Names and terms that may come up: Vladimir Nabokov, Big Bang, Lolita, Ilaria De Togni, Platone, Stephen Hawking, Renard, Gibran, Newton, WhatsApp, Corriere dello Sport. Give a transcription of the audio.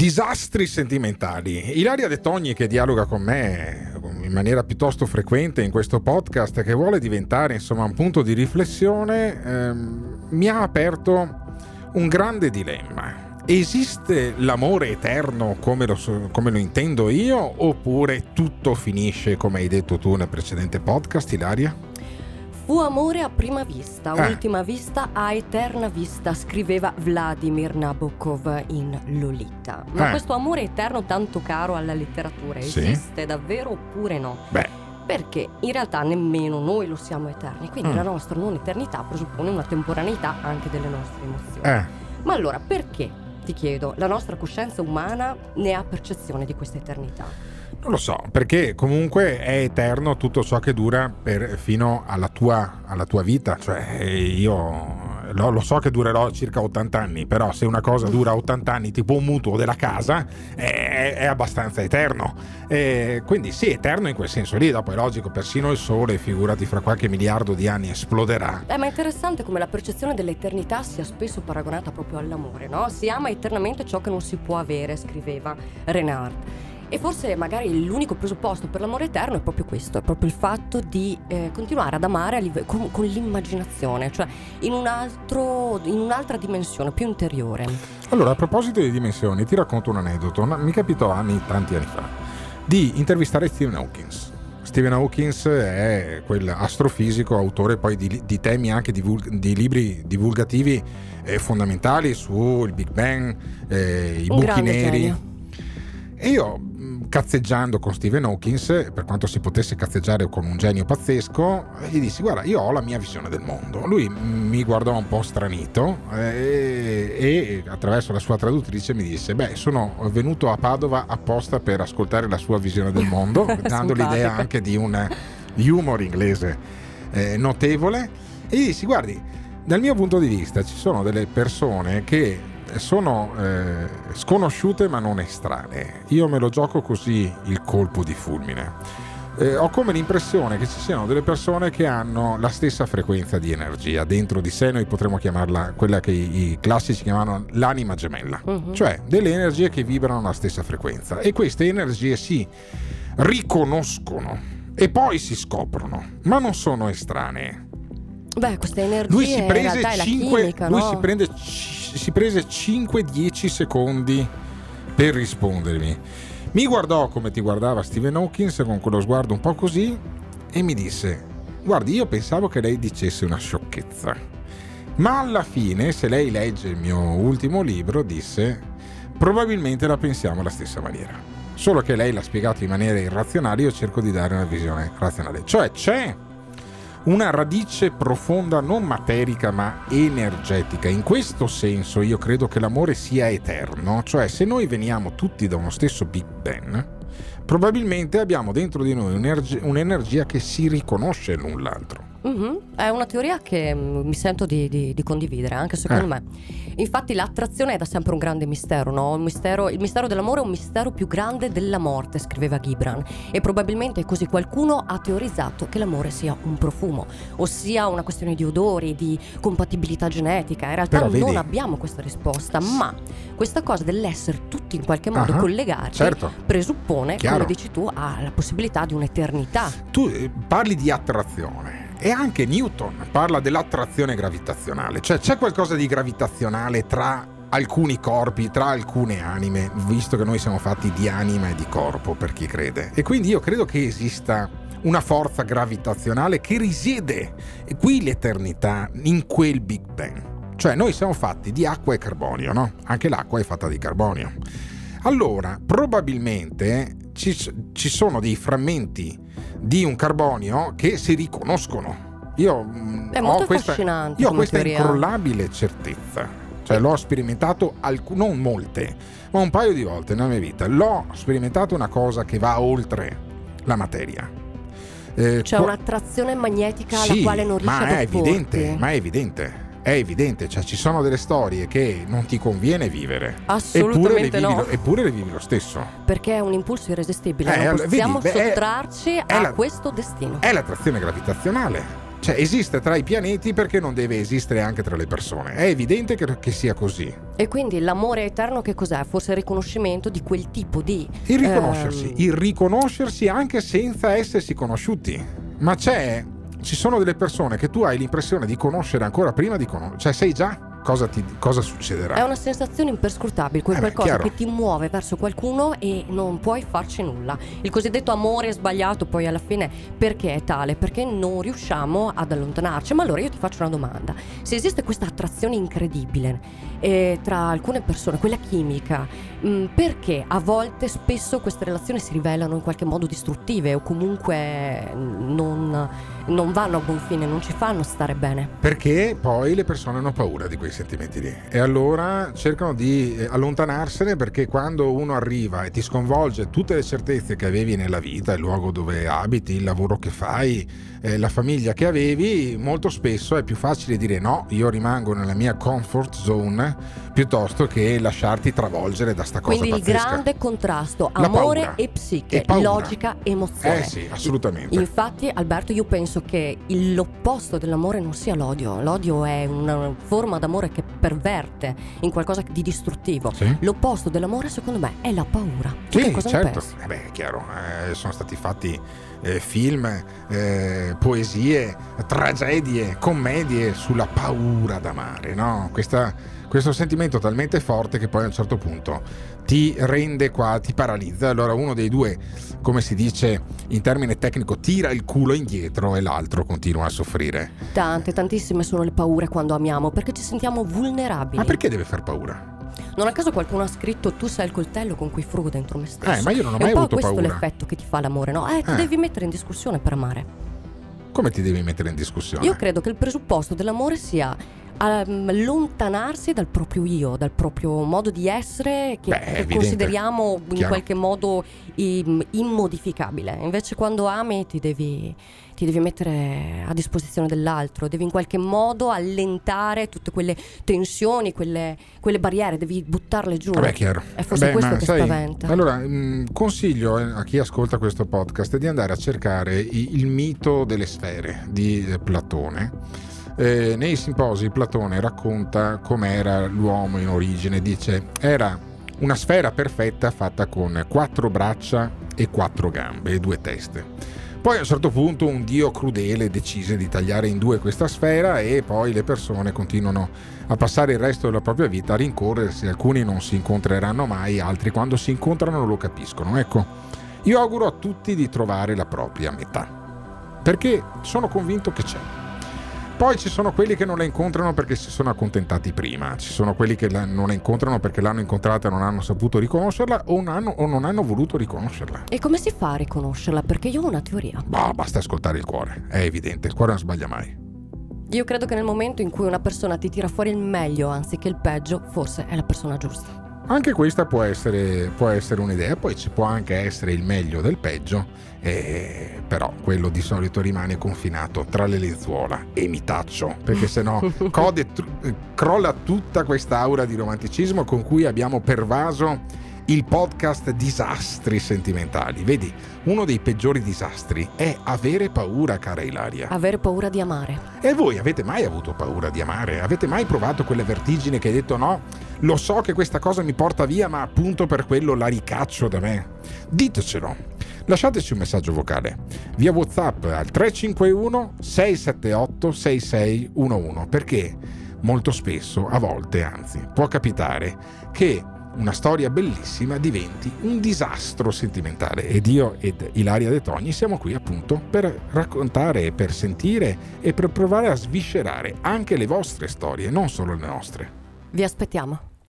Disastri sentimentali. Ilaria De Togni, che dialoga con me in maniera piuttosto frequente in questo podcast, che vuole diventare insomma un punto di riflessione, mi ha aperto un grande dilemma. Esiste l'amore eterno come lo intendo io, oppure tutto finisce come hai detto tu nel precedente podcast, Ilaria? Fu amore a prima vista, ultima vista, a eterna vista, scriveva Vladimir Nabokov in Lolita. Ma questo amore eterno tanto caro alla letteratura esiste davvero oppure no? Perché in realtà nemmeno noi lo siamo eterni, quindi la nostra non eternità presuppone una temporaneità anche delle nostre emozioni. Ma allora perché? Ti chiedo, la nostra coscienza umana ne ha percezione di questa eternità? Non lo so, perché comunque è eterno tutto ciò che dura fino alla tua vita. Cioè io lo so che durerò circa 80 anni, però se una cosa dura 80 anni, tipo un mutuo della casa, è abbastanza eterno. Quindi sì, eterno in quel senso lì. Dopo è logico, persino il sole, figurati, fra qualche miliardo di anni esploderà. Ma è interessante come la percezione dell'eternità sia spesso paragonata proprio all'amore, no? Si ama eternamente ciò che non si può avere, scriveva Renard. E forse magari l'unico presupposto per l'amore eterno è proprio questo, è proprio il fatto di continuare ad amare con l'immaginazione, cioè in un'altra dimensione più interiore. Allora, a proposito di dimensioni, ti racconto un aneddoto. Mi capitò tanti anni fa di intervistare Stephen Hawking. Stephen Hawking è quell'astrofisico, autore poi di temi anche di libri divulgativi fondamentali sul Big Bang, i buchi neri. Genio. E io, cazzeggiando con Stephen Hawking, per quanto si potesse cazzeggiare con un genio pazzesco, gli dissi: guarda, io ho la mia visione del mondo. Lui mi guardò un po' stranito e attraverso la sua traduttrice mi disse: sono venuto a Padova apposta per ascoltare la sua visione del mondo, dando l'idea anche di un humor inglese notevole. E gli dissi: guardi, dal mio punto di vista ci sono delle persone che sono sconosciute ma non estranee. Io me lo gioco così, il colpo di fulmine. Ho come l'impressione che ci siano delle persone che hanno la stessa frequenza di energia dentro di sé, noi potremmo chiamarla quella che i classici chiamano l'anima gemella, cioè delle energie che vibrano la stessa frequenza, e queste energie si riconoscono e poi si scoprono, ma non sono estranee. Questa energia lui si prese in realtà 5, è la chimica, lui no? si prese 5-10 secondi per rispondermi. Mi guardò come ti guardava Stephen Hawking, con quello sguardo un po' così, e mi disse: guardi, io pensavo che lei dicesse una sciocchezza, ma alla fine, se lei legge il mio ultimo libro, disse, probabilmente la pensiamo alla stessa maniera, solo che lei l'ha spiegato in maniera irrazionale, io cerco di dare una visione razionale. Cioè c'è una radice profonda, non materica ma energetica. In questo senso io credo che l'amore sia eterno, cioè se noi veniamo tutti da uno stesso Big Bang, probabilmente abbiamo dentro di noi un'energia che si riconosce l'un l'altro. È una teoria che mi sento di condividere, anche secondo me. Infatti l'attrazione è da sempre un grande mistero, no? Il mistero dell'amore è un mistero più grande della morte, scriveva Gibran, e probabilmente così qualcuno ha teorizzato che l'amore sia un profumo, ossia una questione di odori, di compatibilità genetica. In realtà non abbiamo questa risposta, ma questa cosa dell'essere tutti in qualche modo collegati presuppone, come dici tu, la possibilità di un'eternità. Tu parli di attrazione. E anche Newton parla dell'attrazione gravitazionale, cioè c'è qualcosa di gravitazionale tra alcuni corpi, tra alcune anime, visto che noi siamo fatti di anima e di corpo, per chi crede. E quindi io credo che esista una forza gravitazionale che risiede qui l'eternità, in quel Big Bang. Cioè noi siamo fatti di acqua e carbonio, no? Anche l'acqua è fatta di carbonio. Allora, probabilmente ci sono dei frammenti di un carbonio che si riconoscono. Io ho questa incrollabile certezza, cioè l'ho sperimentato non molte, ma un paio di volte nella mia vita. L'ho sperimentato una cosa che va oltre la materia. C'è un'attrazione magnetica alla quale non riesci ad opporti. È evidente, cioè ci sono delle storie che non ti conviene vivere, assolutamente, eppure le vivi lo stesso, perché è un impulso irresistibile, non possiamo sottrarci a questo destino. È l'attrazione gravitazionale, Cioè esiste tra i pianeti, perché non deve esistere anche tra le persone? È evidente che sia così. E quindi l'amore eterno che cos'è? Forse il riconoscimento di quel tipo di... il riconoscersi anche senza essersi conosciuti. Ma ci sono delle persone che tu hai l'impressione di conoscere ancora prima di conoscere. Cioè sei già... Cosa succederà? È una sensazione imperscrutabile, qualcosa che ti muove verso qualcuno e non puoi farci nulla. Il cosiddetto amore sbagliato, poi alla fine, perché è tale? Perché non riusciamo ad allontanarci. Ma allora io ti faccio una domanda: se esiste questa attrazione incredibile tra alcune persone, quella chimica, perché a volte, spesso, queste relazioni si rivelano in qualche modo distruttive o comunque non vanno a buon fine, non ci fanno stare bene? Perché poi le persone hanno paura di quei sentimenti lì e allora cercano di allontanarsene, perché quando uno arriva e ti sconvolge tutte le certezze che avevi nella vita, il luogo dove abiti, il lavoro che fai, la famiglia che avevi, molto spesso è più facile dire no, io rimango nella mia comfort zone, piuttosto che lasciarti travolgere da sta cosa pazzesca. Quindi il grande contrasto, amore e psiche, logica, emozione. Sì, assolutamente. Infatti Alberto, io penso che l'opposto dell'amore non sia l'odio. L'odio è una forma d'amore che perverte in qualcosa di distruttivo. Sì. L'opposto dell'amore, secondo me, è la paura. Sì, cosa certo. È chiaro. Sono stati fatti film, poesie, tragedie, commedie sulla paura d'amare, no? Questo sentimento talmente forte che poi a un certo punto ti rende qua, ti paralizza. Allora uno dei due, come si dice in termine tecnico, tira il culo indietro e l'altro continua a soffrire. Tantissime sono le paure quando amiamo, perché ci sentiamo vulnerabili. Ma perché deve far paura? Non a caso qualcuno ha scritto: tu sei il coltello con cui frugo dentro me stesso. Ma io non ho mai avuto paura. È questo l'effetto che ti fa l'amore, no? Ti devi mettere in discussione per amare. Come ti devi mettere in discussione? Io credo che il presupposto dell'amore sia allontanarsi dal proprio io, dal proprio modo di essere che consideriamo in qualche modo immodificabile. Invece quando ami ti devi mettere a disposizione dell'altro, devi in qualche modo allentare tutte quelle tensioni, quelle barriere, devi buttarle giù. È chiaro. È forse questo che spaventa. Allora, consiglio a chi ascolta questo podcast di andare a cercare il mito delle sfere di Platone. Nei simposi Platone racconta com'era l'uomo in origine. Dice: era una sfera perfetta fatta con 4 braccia e 4 gambe e 2 teste. Poi a un certo punto un dio crudele decise di tagliare in 2 questa sfera e poi le persone continuano a passare il resto della propria vita a rincorrersi. Alcuni non si incontreranno mai, altri quando si incontrano lo capiscono. Ecco, io auguro a tutti di trovare la propria metà, perché sono convinto che c'è. Poi ci sono quelli che non la incontrano perché si sono accontentati prima, ci sono quelli che non la incontrano perché l'hanno incontrata e non hanno saputo riconoscerla o non hanno voluto riconoscerla. E come si fa a riconoscerla? Perché io ho una teoria. Basta ascoltare il cuore, è evidente, il cuore non sbaglia mai. Io credo che nel momento in cui una persona ti tira fuori il meglio anziché il peggio, forse è la persona giusta. Anche questa può essere un'idea, poi ci può anche essere il meglio del peggio, però quello di solito rimane confinato tra le lenzuola e mi taccio, perché sennò crolla tutta quest'aura di romanticismo con cui abbiamo pervaso il podcast Disastri Sentimentali. Vedi, uno dei peggiori disastri è avere paura, cara Ilaria. Avere paura di amare. E voi avete mai avuto paura di amare? Avete mai provato quella vertigine che hai detto no, lo so che questa cosa mi porta via, ma appunto per quello la ricaccio da me? Ditecelo. Lasciateci un messaggio vocale via WhatsApp al 351 678 6611, perché molto spesso, a volte anzi, può capitare che una storia bellissima diventi un disastro sentimentale, ed io ed Ilaria De Togni siamo qui appunto per raccontare, per sentire e per provare a sviscerare anche le vostre storie, non solo le nostre. Vi aspettiamo.